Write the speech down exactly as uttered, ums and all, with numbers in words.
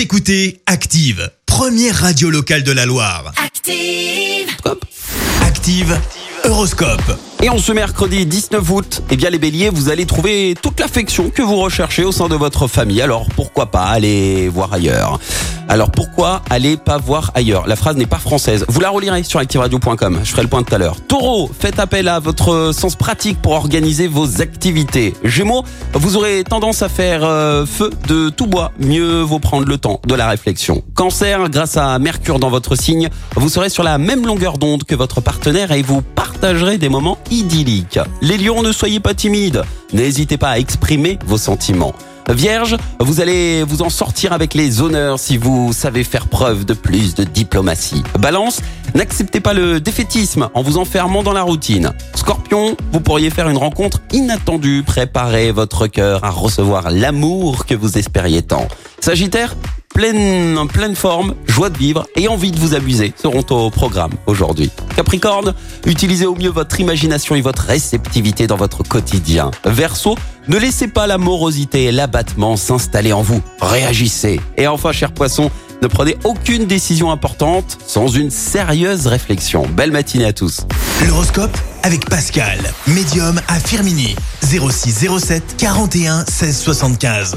Vous écoutez Active, première radio locale de la Loire. Active. Hop. Active. Euroscope. Et en ce mercredi dix-neuf août, eh bien les béliers, vous allez trouver toute l'affection que vous recherchez au sein de votre famille. Alors pourquoi pas aller voir ailleurs ? Alors pourquoi aller pas voir ailleurs ? La phrase n'est pas française. Vous la relirez sur active radio point com. Je ferai le point tout à l'heure. Taureau, faites appel à votre sens pratique pour organiser vos activités. Gémeaux, vous aurez tendance à faire euh, feu de tout bois. Mieux vaut prendre le temps de la réflexion. Cancer, grâce à Mercure dans votre signe, vous serez sur la même longueur d'onde que votre partenaire et vous partagerez des moments idyllique. Les lions, ne soyez pas timides, n'hésitez pas à exprimer vos sentiments. Vierge, vous allez vous en sortir avec les honneurs si vous savez faire preuve de plus de diplomatie. Balance, n'acceptez pas le défaitisme en vous enfermant dans la routine. Scorpion, vous pourriez faire une rencontre inattendue, préparez votre cœur à recevoir l'amour que vous espériez tant. Sagittaire, pleine, pleine forme, joie de vivre et envie de vous amuser seront au programme aujourd'hui. Capricorne, utilisez au mieux votre imagination et votre réceptivité dans votre quotidien. Verseau, ne laissez pas la morosité et l'abattement s'installer en vous. Réagissez. Et enfin, cher poisson, ne prenez aucune décision importante sans une sérieuse réflexion. Belle matinée à tous. L'horoscope avec Pascal, médium à Firminy, zéro six zéro sept quarante et un seize soixante-quinze.